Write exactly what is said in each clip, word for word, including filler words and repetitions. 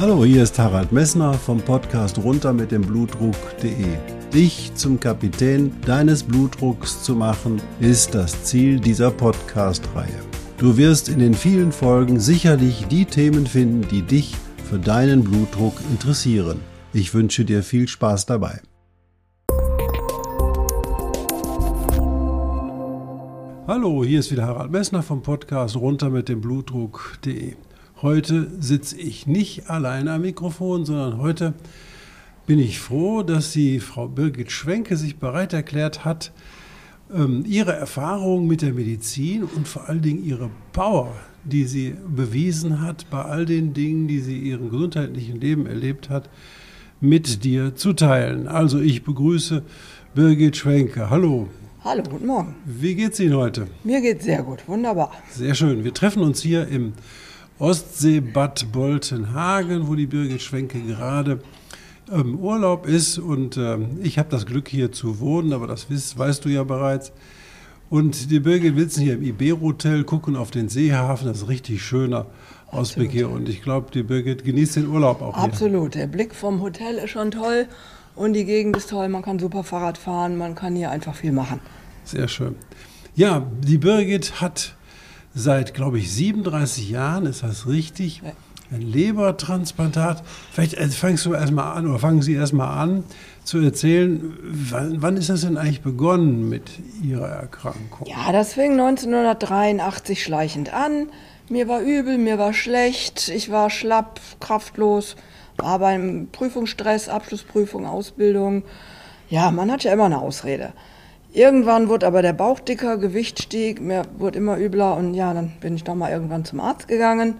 Hallo, hier ist Harald Messner vom Podcast Runter mit dem Blutdruck.de. Dich zum Kapitän deines Blutdrucks zu machen, ist das Ziel dieser Podcast-Reihe. Du wirst in den vielen Folgen sicherlich die Themen finden, die dich für deinen Blutdruck interessieren. Ich wünsche dir viel Spaß dabei. Hallo, hier ist wieder Harald Messner vom Podcast Runter mit dem Blutdruck.de. Heute sitze ich nicht alleine am Mikrofon, sondern heute bin ich froh, dass die Frau Birgit Schwenke sich bereit erklärt hat, ihre Erfahrungen mit der Medizin und vor allen Dingen ihre Power, die sie bewiesen hat, bei all den Dingen, die sie in ihrem gesundheitlichen Leben erlebt hat, mit dir zu teilen. Also ich begrüße Birgit Schwenke. Hallo. Hallo, guten Morgen. Wie geht's Ihnen heute? Mir geht's sehr gut, wunderbar. Sehr schön. Wir treffen uns hier im Ostsee Bad Boltenhagen, wo die Birgit Schwenke gerade im Urlaub ist. Und äh, ich habe das Glück, hier zu wohnen, aber das weißt, weißt du ja bereits. Und die Birgit sitzen hier im Iberotel, gucken auf den Seehafen, das ist richtig schöner Ausblick hier. Und ich glaube, die Birgit genießt den Urlaub auch hier. Absolut, der Blick vom Hotel ist schon toll. Und die Gegend ist toll, man kann super Fahrrad fahren, man kann hier einfach viel machen. Sehr schön. Ja, die Birgit hat seit, glaube ich, siebenunddreißig Jahren, ist das richtig, ein Lebertransplantat. Vielleicht fangst du erst mal an, oder fangen Sie erst mal an zu erzählen, wann, wann ist das denn eigentlich begonnen mit Ihrer Erkrankung? Ja, das fing neunzehnhundertdreiundachtzig schleichend an. Mir war übel, mir war schlecht, ich war schlapp, kraftlos. War beim Prüfungsstress, Abschlussprüfung, Ausbildung. Ja, man hat ja immer eine Ausrede. Irgendwann wurde aber der Bauch dicker, Gewicht stieg, mir wurde immer übler und ja, dann bin ich doch mal irgendwann zum Arzt gegangen.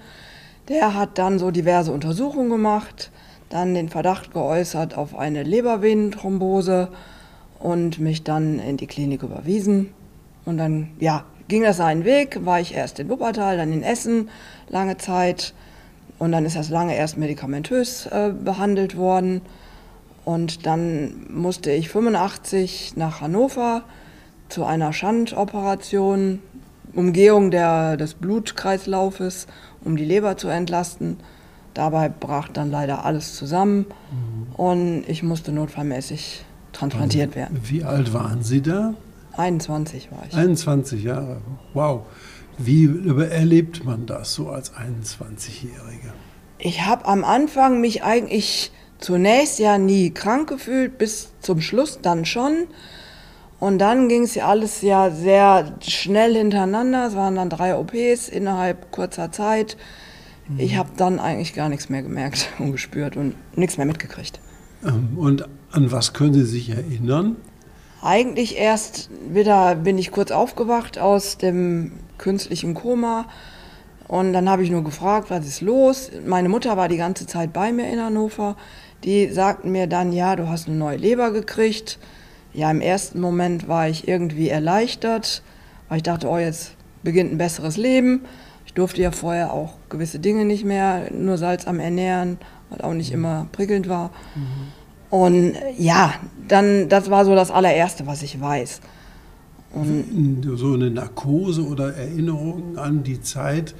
Der hat dann so diverse Untersuchungen gemacht, dann den Verdacht geäußert auf eine Lebervenenthrombose und mich dann in die Klinik überwiesen. Und dann, ja, ging das seinen Weg, war ich erst in Wuppertal, dann in Essen, lange Zeit. Und dann ist das lange erst medikamentös äh, behandelt worden. Und dann musste ich fünfundachtzig nach Hannover zu einer Schandoperation, Umgehung der, des Blutkreislaufes, um die Leber zu entlasten. Dabei brach dann leider alles zusammen mhm. und ich musste notfallmäßig transplantiert also, werden. Wie alt waren Sie da? einundzwanzig war ich. einundzwanzig Jahre, wow. Wie erlebt man das so als einundzwanzigjährige? Ich habe am Anfang mich eigentlich zunächst ja nie krank gefühlt, bis zum Schluss dann schon. Und dann ging es ja alles ja sehr schnell hintereinander. Es waren dann drei O Ps innerhalb kurzer Zeit. Mhm. Ich habe dann eigentlich gar nichts mehr gemerkt und gespürt und nichts mehr mitgekriegt. Und an was können Sie sich erinnern? Eigentlich erst wieder bin ich kurz aufgewacht aus dem künstlichen Koma und dann habe ich nur gefragt, was ist los? Meine Mutter war die ganze Zeit bei mir in Hannover. Die sagten mir dann, ja, du hast eine neue Leber gekriegt. Ja, im ersten Moment war ich irgendwie erleichtert, weil ich dachte, oh, jetzt beginnt ein besseres Leben. Ich durfte ja vorher auch gewisse Dinge nicht mehr, nur Salz am Ernähren, was auch nicht immer prickelnd war. Mhm. Und ja, dann, das war so das allererste, was ich weiß. Und so eine Narkose oder Erinnerung an die Zeit,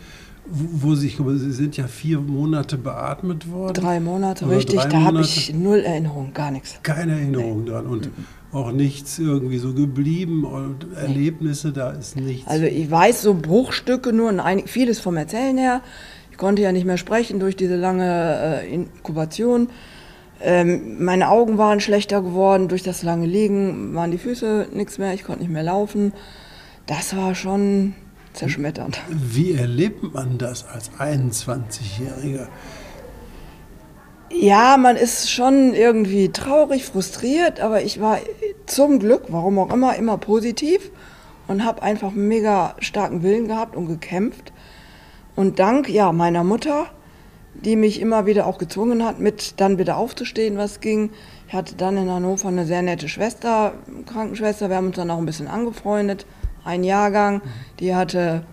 wo Sie, ich glaube, Sie sind ja vier Monate beatmet worden. Drei Monate, oder richtig. Drei da habe ich null Erinnerung, gar nichts. Keine Erinnerung nee. dran und mhm. auch nichts irgendwie so geblieben, und Erlebnisse, nee. da ist nichts. Also ich weiß so Bruchstücke nur und ein, vieles vom Erzählen her. Ich konnte ja nicht mehr sprechen durch diese lange äh, Inkubation. Ähm, meine Augen waren schlechter geworden, durch das lange Liegen waren die Füße nichts mehr, ich konnte nicht mehr laufen. Das war schon zerschmetternd. Wie erlebt man das als einundzwanzigjähriger? Ja, man ist schon irgendwie traurig, frustriert, aber ich war zum Glück, warum auch immer, immer positiv und habe einfach einen mega starken Willen gehabt und gekämpft. Und dank ja, meiner Mutter, die mich immer wieder auch gezwungen hat, mit dann wieder aufzustehen, was ging. Ich hatte dann in Hannover eine sehr nette Schwester, Krankenschwester. Wir haben uns dann auch ein bisschen angefreundet, ein Jahrgang. Die hatte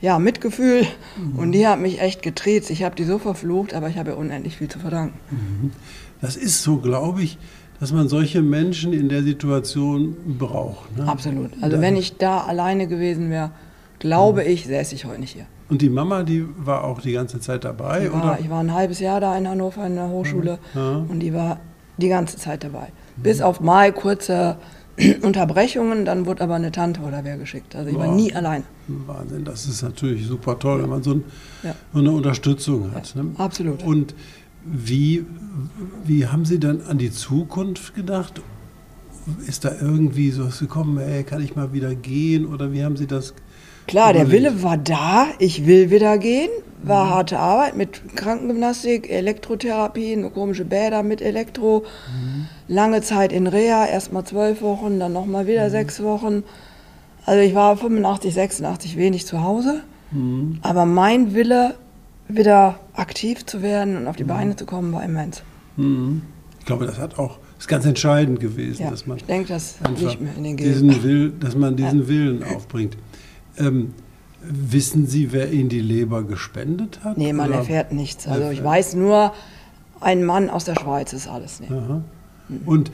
ja Mitgefühl mhm. und die hat mich echt getriezt. Ich habe die so verflucht, aber ich habe ihr unendlich viel zu verdanken. Mhm. Das ist so, glaube ich, dass man solche Menschen in der Situation braucht. Ne? Absolut. Also dann, wenn ich da alleine gewesen wäre, glaube mhm. ich, säße ich heute nicht hier. Und die Mama, die war auch die ganze Zeit dabei? Ja, oder? Ich war ein halbes Jahr da in Hannover in der Hochschule ja. und die war die ganze Zeit dabei. Mhm. Bis auf mal kurze Unterbrechungen, dann wurde aber eine Tante oder wer geschickt. Also ich Boah. war nie alleine. Wahnsinn, das ist natürlich super toll, wenn man so, ein, ja. so eine Unterstützung hat. Ja, ne? Absolut. Und wie, wie haben Sie dann an die Zukunft gedacht? Ist da irgendwie so was gekommen, ey, kann ich mal wieder gehen oder wie haben Sie das Klar, überlegt? Der Wille war da, ich will wieder gehen, war mhm. harte Arbeit mit Krankengymnastik, Elektrotherapie, komische Bäder mit Elektro, mhm. lange Zeit in Reha, erst mal zwölf Wochen, dann nochmal wieder mhm. sechs Wochen. Also ich war fünfundachtzig, sechsundachtzig wenig zu Hause, mhm. aber mein Wille, wieder aktiv zu werden und auf die mhm. Beine zu kommen, war immens. Mhm. Ich glaube, das hat auch ist ganz entscheidend gewesen, ja, dass man ich denke, das nicht mehr in den diesen Will, dass man diesen ja. Willen aufbringt. Ähm, wissen Sie, wer Ihnen die Leber gespendet hat? Nee, man oder? erfährt nichts. Also erfährt. Ich weiß nur, ein Mann aus der Schweiz ist alles. Nee. Aha. Und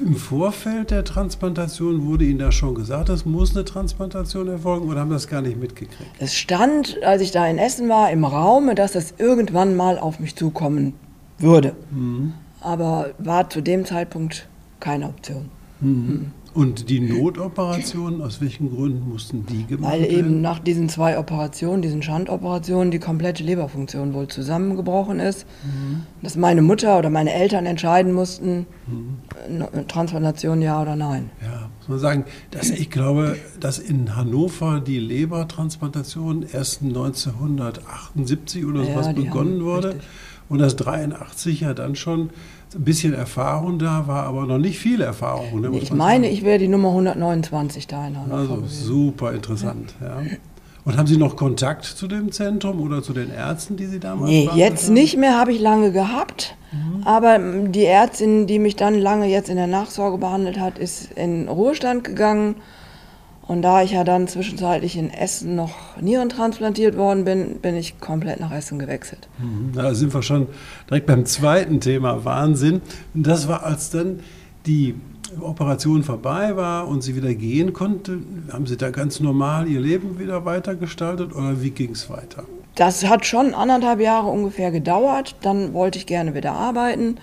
im Vorfeld der Transplantation wurde Ihnen da schon gesagt, es muss eine Transplantation erfolgen oder haben das gar nicht mitgekriegt? Es stand, als ich da in Essen war, im Raum, dass das irgendwann mal auf mich zukommen würde. Mhm. Aber war zu dem Zeitpunkt keine Option. Mhm. Mhm. Und die Notoperationen, aus welchen Gründen mussten die gemacht werden? Weil eben nach diesen zwei Operationen, diesen Schandoperationen, die komplette Leberfunktion wohl zusammengebrochen ist. Mhm. Dass meine Mutter oder meine Eltern entscheiden mussten, mhm. Transplantation ja oder nein. Ja, muss man sagen, dass ich glaube, dass in Hannover die Lebertransplantation erst neunzehnhundertachtundsiebzig oder sowas ja, begonnen wurde. Richtig. Und dass dreiundachtzig ja dann schon ein bisschen Erfahrung da war, aber noch nicht viel Erfahrung. Ne, nee, ich meine, sagen. ich wäre die Nummer hundertneunundzwanzig da in Hannover. Also gewesen. Super interessant. Ja. Ja. Und haben Sie noch Kontakt zu dem Zentrum oder zu den Ärzten, die Sie damals nee, waren? Nee, jetzt haben? nicht mehr, habe ich lange gehabt. Mhm. Aber die Ärztin, die mich dann lange jetzt in der Nachsorge behandelt hat, ist in Ruhestand gegangen. Und da ich ja dann zwischenzeitlich in Essen noch Nieren transplantiert worden bin, bin ich komplett nach Essen gewechselt. Mhm. Da sind wir schon direkt beim zweiten Thema, Wahnsinn. Und das war, als dann die Operation vorbei war und Sie wieder gehen konnte, haben Sie da ganz normal Ihr Leben wieder weitergestaltet oder wie ging es weiter? Das hat schon anderthalb Jahre ungefähr gedauert. Dann wollte ich gerne wieder arbeiten.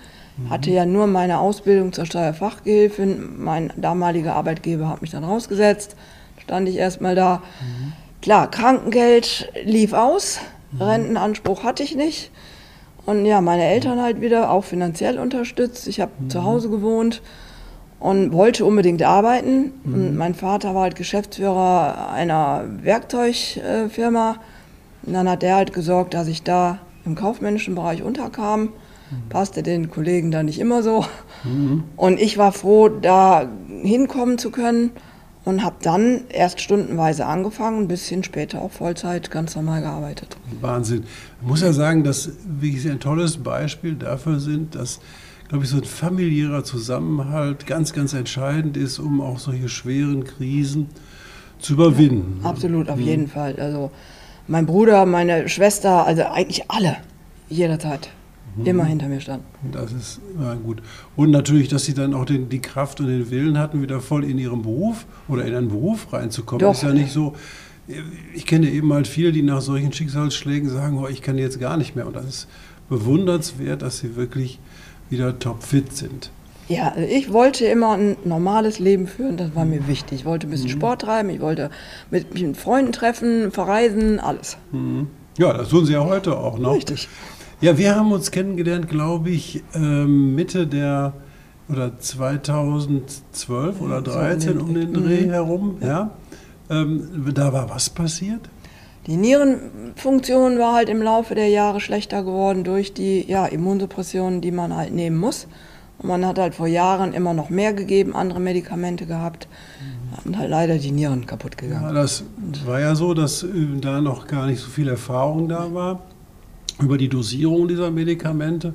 Hatte ja nur meine Ausbildung zur Steuerfachgehilfin. Mein damaliger Arbeitgeber hat mich dann rausgesetzt. Stand ich erstmal da. Mhm. Klar, Krankengeld lief aus. Mhm. Rentenanspruch hatte ich nicht. Und ja, meine Eltern halt wieder auch finanziell unterstützt. Ich habe mhm. zu Hause gewohnt und wollte unbedingt arbeiten. Mhm. Und mein Vater war halt Geschäftsführer einer Werkzeugfirma. Und dann hat der halt gesorgt, dass ich da im kaufmännischen Bereich unterkam. Passte den Kollegen da nicht immer so. Mhm. Und ich war froh, da hinkommen zu können und habe dann erst stundenweise angefangen, ein bisschen später auch Vollzeit ganz normal gearbeitet. Wahnsinn. Ich muss ja sagen, dass wirklich ein tolles Beispiel dafür sind, dass, glaube ich, so ein familiärer Zusammenhalt ganz, ganz entscheidend ist, um auch solche schweren Krisen zu überwinden. Ja, absolut, auf mhm. jeden Fall. Also mein Bruder, meine Schwester, also eigentlich alle, jederzeit. Immer hinter mir stand. Das ist ja, gut. Und natürlich, dass Sie dann auch den, die Kraft und den Willen hatten, wieder voll in Ihren Beruf oder in einen Beruf reinzukommen. Doch. Ist ja nicht so, ich kenne eben halt viele, die nach solchen Schicksalsschlägen sagen, oh, ich kann jetzt gar nicht mehr. Und das ist bewundernswert, dass Sie wirklich wieder topfit sind. Ja, also ich wollte immer ein normales Leben führen, das war mir wichtig. Ich wollte ein bisschen mhm. Sport treiben, ich wollte mit, mit Freunden treffen, verreisen, alles. Mhm. Ja, das tun Sie ja heute auch noch. Richtig. Ja, wir haben uns kennengelernt, glaube ich, Mitte der, oder zweitausendzwölf oder dreizehn um den Dreh herum, ja. Ähm, da war was passiert? Die Nierenfunktion war halt im Laufe der Jahre schlechter geworden durch die ja, Immunsuppressionen, die man halt nehmen muss. Und man hat halt vor Jahren immer noch mehr gegeben, andere Medikamente gehabt. Und halt leider die Nieren kaputt gegangen. Ja, das war ja so, dass da noch gar nicht so viel Erfahrung da war über die Dosierung dieser Medikamente.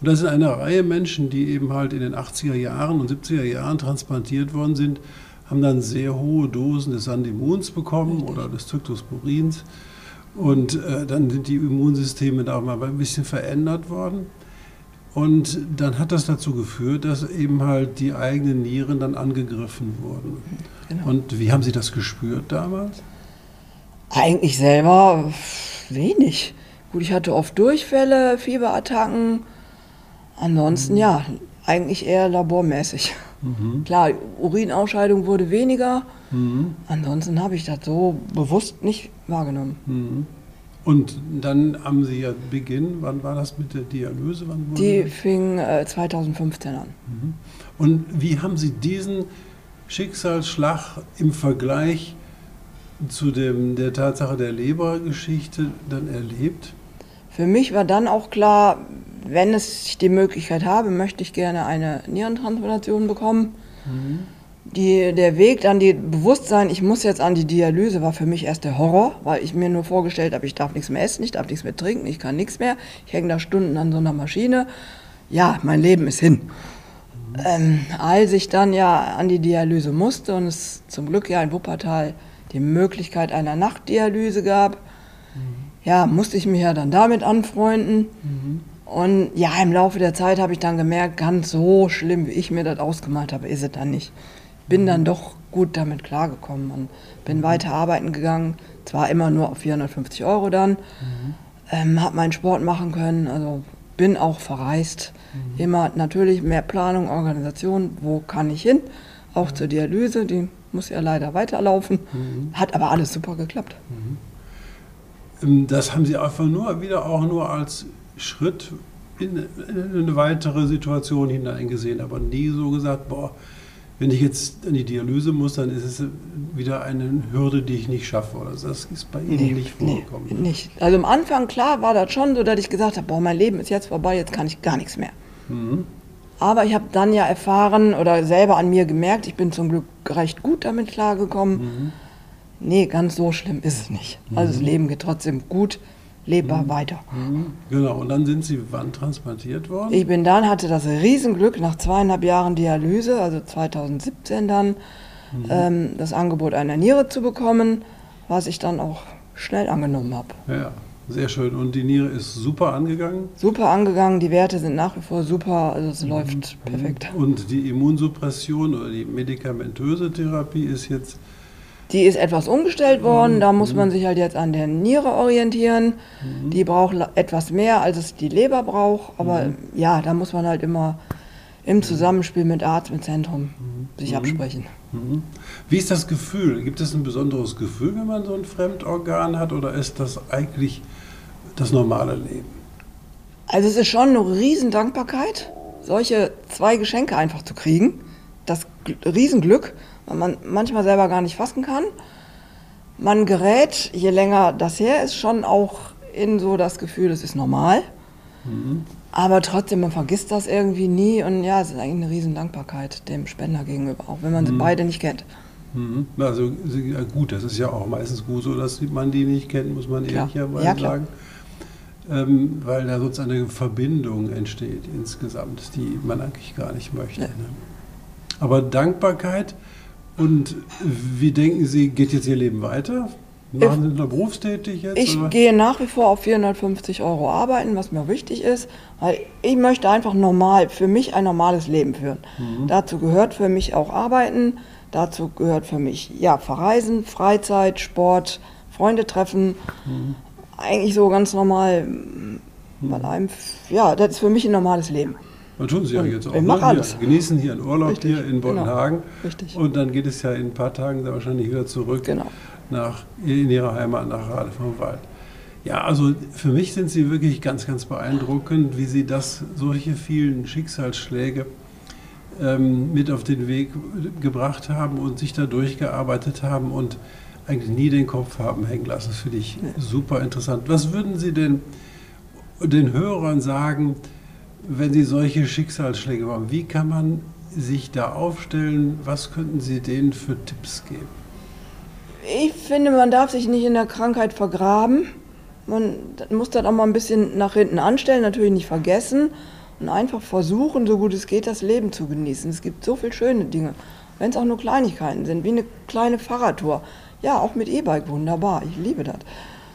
Und das sind eine Reihe Menschen, die eben halt in den achtziger Jahren und siebziger Jahren transplantiert worden sind, haben dann sehr hohe Dosen des Sandimmuns bekommen Richtig. oder des Zyktosporins. Und äh, dann sind die Immunsysteme da mal ein bisschen verändert worden. Und dann hat das dazu geführt, dass eben halt die eigenen Nieren dann angegriffen wurden. Genau. Und wie haben Sie das gespürt damals? Eigentlich selber wenig. Gut, ich hatte oft Durchfälle, Fieberattacken. Ansonsten, mhm. ja, eigentlich eher labormäßig. Mhm. Klar, Urinausscheidung wurde weniger. Mhm. Ansonsten habe ich das so bewusst nicht wahrgenommen. Mhm. Und dann haben Sie ja Beginn, wann war das mit der Dialyse? Wann wurde die das? Fing äh, zweitausendfünfzehn an. Mhm. Und wie haben Sie diesen Schicksalsschlag im Vergleich zu dem, der Tatsache der Lebergeschichte dann erlebt? Für mich war dann auch klar, wenn ich die Möglichkeit habe, möchte ich gerne eine Nierentransplantation bekommen. Mhm. Die, der Weg an die Bewusstsein, ich muss jetzt an die Dialyse, war für mich erst der Horror, weil ich mir nur vorgestellt habe, ich darf nichts mehr essen, ich darf nichts mehr trinken, ich kann nichts mehr. Ich hänge da Stunden an so einer Maschine. Ja, mein Leben ist hin. Mhm. Ähm, als ich dann ja an die Dialyse musste und es zum Glück ja in Wuppertal die Möglichkeit einer Nachtdialyse gab, mhm. ja, musste ich mich ja dann damit anfreunden. Mhm. Und ja, im Laufe der Zeit habe ich dann gemerkt, ganz so schlimm, wie ich mir das ausgemalt habe, ist es dann nicht. Bin dann doch gut damit klargekommen und bin mhm. weiter arbeiten gegangen. Zwar immer nur auf vierhundertfünfzig Euro dann, mhm. ähm, habe meinen Sport machen können, also bin auch verreist. Mhm. Immer natürlich mehr Planung, Organisation, wo kann ich hin? Auch mhm. zur Dialyse, die muss ja leider weiterlaufen. Mhm. Hat aber alles super geklappt. Mhm. Das haben Sie einfach nur wieder auch nur als Schritt in eine weitere Situation hineingesehen, aber nie so gesagt, boah, wenn ich jetzt an die Dialyse muss, dann ist es wieder eine Hürde, die ich nicht schaffe. Oder so. Das ist bei Ihnen nee, nicht vorgekommen. Nee, nicht. Also am Anfang, klar, war das schon so, dass ich gesagt habe, boah, mein Leben ist jetzt vorbei, jetzt kann ich gar nichts mehr. Mhm. Aber ich habe dann ja erfahren oder selber an mir gemerkt, ich bin zum Glück recht gut damit klargekommen. Mhm. Nee, ganz so schlimm ist es nicht. Mhm. Also das Leben geht trotzdem gut. Leber mhm. weiter. Mhm. Genau, und dann sind Sie wann transplantiert worden? Ich bin dann, hatte das Riesenglück, nach zweieinhalb Jahren Dialyse, also zweitausendsiebzehn dann, mhm. ähm, das Angebot einer Niere zu bekommen, was ich dann auch schnell angenommen habe. Ja, sehr schön. Und die Niere ist super angegangen? Super angegangen, die Werte sind nach wie vor super, also es mhm. läuft perfekt. Und die Immunsuppression oder die medikamentöse Therapie ist jetzt... Die ist etwas umgestellt worden, da muss mhm. man sich halt jetzt an der Niere orientieren. Mhm. Die braucht etwas mehr, als es die Leber braucht, aber mhm. ja, da muss man halt immer im Zusammenspiel mit Arzt, mit Zentrum mhm. sich absprechen. Mhm. Wie ist das Gefühl? Gibt es ein besonderes Gefühl, wenn man so ein Fremdorgan hat, oder ist das eigentlich das normale Leben? Also es ist schon eine Riesendankbarkeit, solche zwei Geschenke einfach zu kriegen. Das Riesenglück, weil man manchmal selber gar nicht fassen kann. Man gerät, je länger das her ist, schon auch in so das Gefühl, das ist normal. Mhm. Aber trotzdem, man vergisst das irgendwie nie. Und ja, es ist eigentlich eine riesen Dankbarkeit dem Spender gegenüber, auch wenn man sie mhm. beide nicht kennt. Mhm. Also gut, das ist ja auch meistens gut so, dass man die nicht kennt, muss man klar. ehrlicherweise ja, sagen. Ähm, weil da sozusagen eine Verbindung entsteht insgesamt, die man eigentlich gar nicht möchte. Ja. Ne? Aber Dankbarkeit, und wie denken Sie, geht jetzt Ihr Leben weiter? Machen Sie noch berufstätig jetzt? Ich oder? gehe nach wie vor auf vierhundertfünfzig Euro arbeiten, was mir wichtig ist, weil ich möchte einfach normal, für mich ein normales Leben führen. Mhm. Dazu gehört für mich auch Arbeiten, dazu gehört für mich ja Verreisen, Freizeit, Sport, Freunde treffen, mhm. eigentlich so ganz normal, mhm. weil einem, ja, das ist für mich ein normales Leben. Das tun Sie ja jetzt auch. Wir genießen hier einen Urlaub Richtig, hier in Boltenhagen. Genau. Und dann geht es ja in ein paar Tagen da wahrscheinlich wieder zurück genau. nach, in Ihre Heimat, nach Radevormwald. Ja, also für mich sind Sie wirklich ganz, ganz beeindruckend, wie Sie das, solche vielen Schicksalsschläge ähm, mit auf den Weg gebracht haben und sich da durchgearbeitet haben und eigentlich nie den Kopf haben hängen lassen. Das finde ich ja. super interessant. Was würden Sie denn den Hörern sagen, wenn Sie solche Schicksalsschläge haben, wie kann man sich da aufstellen? Was könnten Sie denen für Tipps geben? Ich finde, man darf sich nicht in der Krankheit vergraben. Man muss das auch mal ein bisschen nach hinten anstellen, natürlich nicht vergessen. Und einfach versuchen, so gut es geht, das Leben zu genießen. Es gibt so viele schöne Dinge, wenn es auch nur Kleinigkeiten sind, wie eine kleine Fahrradtour. Ja, auch mit E-Bike, wunderbar, ich liebe das.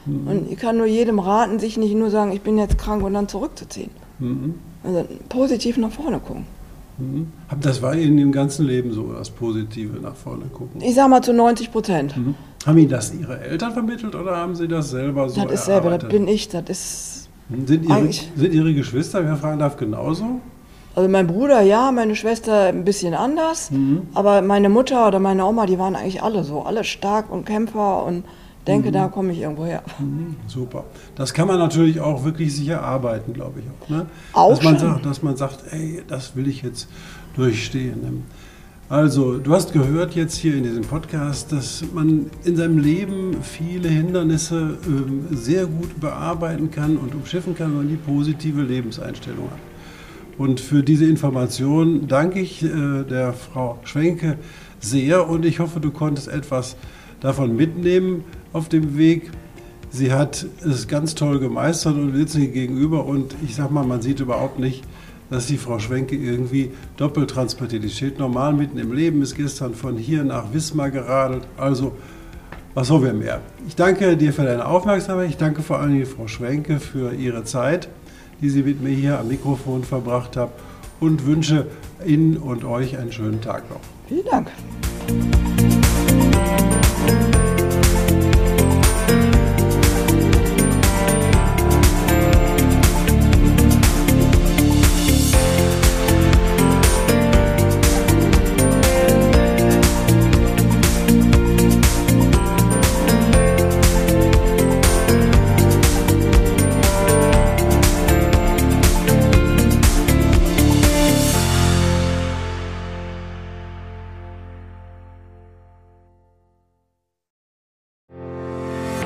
Mhm. Und ich kann nur jedem raten, sich nicht nur sagen, ich bin jetzt krank und dann zurückzuziehen. Mhm. Also positiv nach vorne gucken. Mhm. Das war Ihnen im ganzen Leben so, das Positive nach vorne gucken? Ich sag mal zu neunzig Prozent. Mhm. Haben Ihnen das Ihre Eltern vermittelt oder haben Sie das selber so erarbeitet? Das ist selber, das bin ich, das ist... Sind Ihre, sind Ihre Geschwister, wenn ich fragen darf, genauso? Also mein Bruder, ja, meine Schwester ein bisschen anders, mhm. aber meine Mutter oder meine Oma, die waren eigentlich alle so, alle stark und Kämpfer und denke, mhm. da komme ich irgendwo her. Mhm. Super. Das kann man natürlich auch wirklich sich erarbeiten, glaube ich auch. Ne? Auch dass man sagt, dass man sagt, ey, das will ich jetzt durchstehen. Also, du hast gehört jetzt hier in diesem Podcast, dass man in seinem Leben viele Hindernisse ähm, sehr gut bearbeiten kann und umschiffen kann, wenn man die positive Lebenseinstellung hat. Und für diese Information danke ich äh, der Frau Schwenke sehr und ich hoffe, du konntest etwas davon mitnehmen auf dem Weg. Sie hat es ganz toll gemeistert und wir sitzen hier gegenüber und ich sag mal, man sieht überhaupt nicht, dass die Frau Schwenke irgendwie doppelt transportiert. Die steht normal mitten im Leben, ist gestern von hier nach Wismar geradelt. Also, was haben wir mehr? Ich danke dir für deine Aufmerksamkeit. Ich danke vor allem Frau Schwenke für ihre Zeit, die sie mit mir hier am Mikrofon verbracht hat und wünsche Ihnen und euch einen schönen Tag noch. Vielen Dank.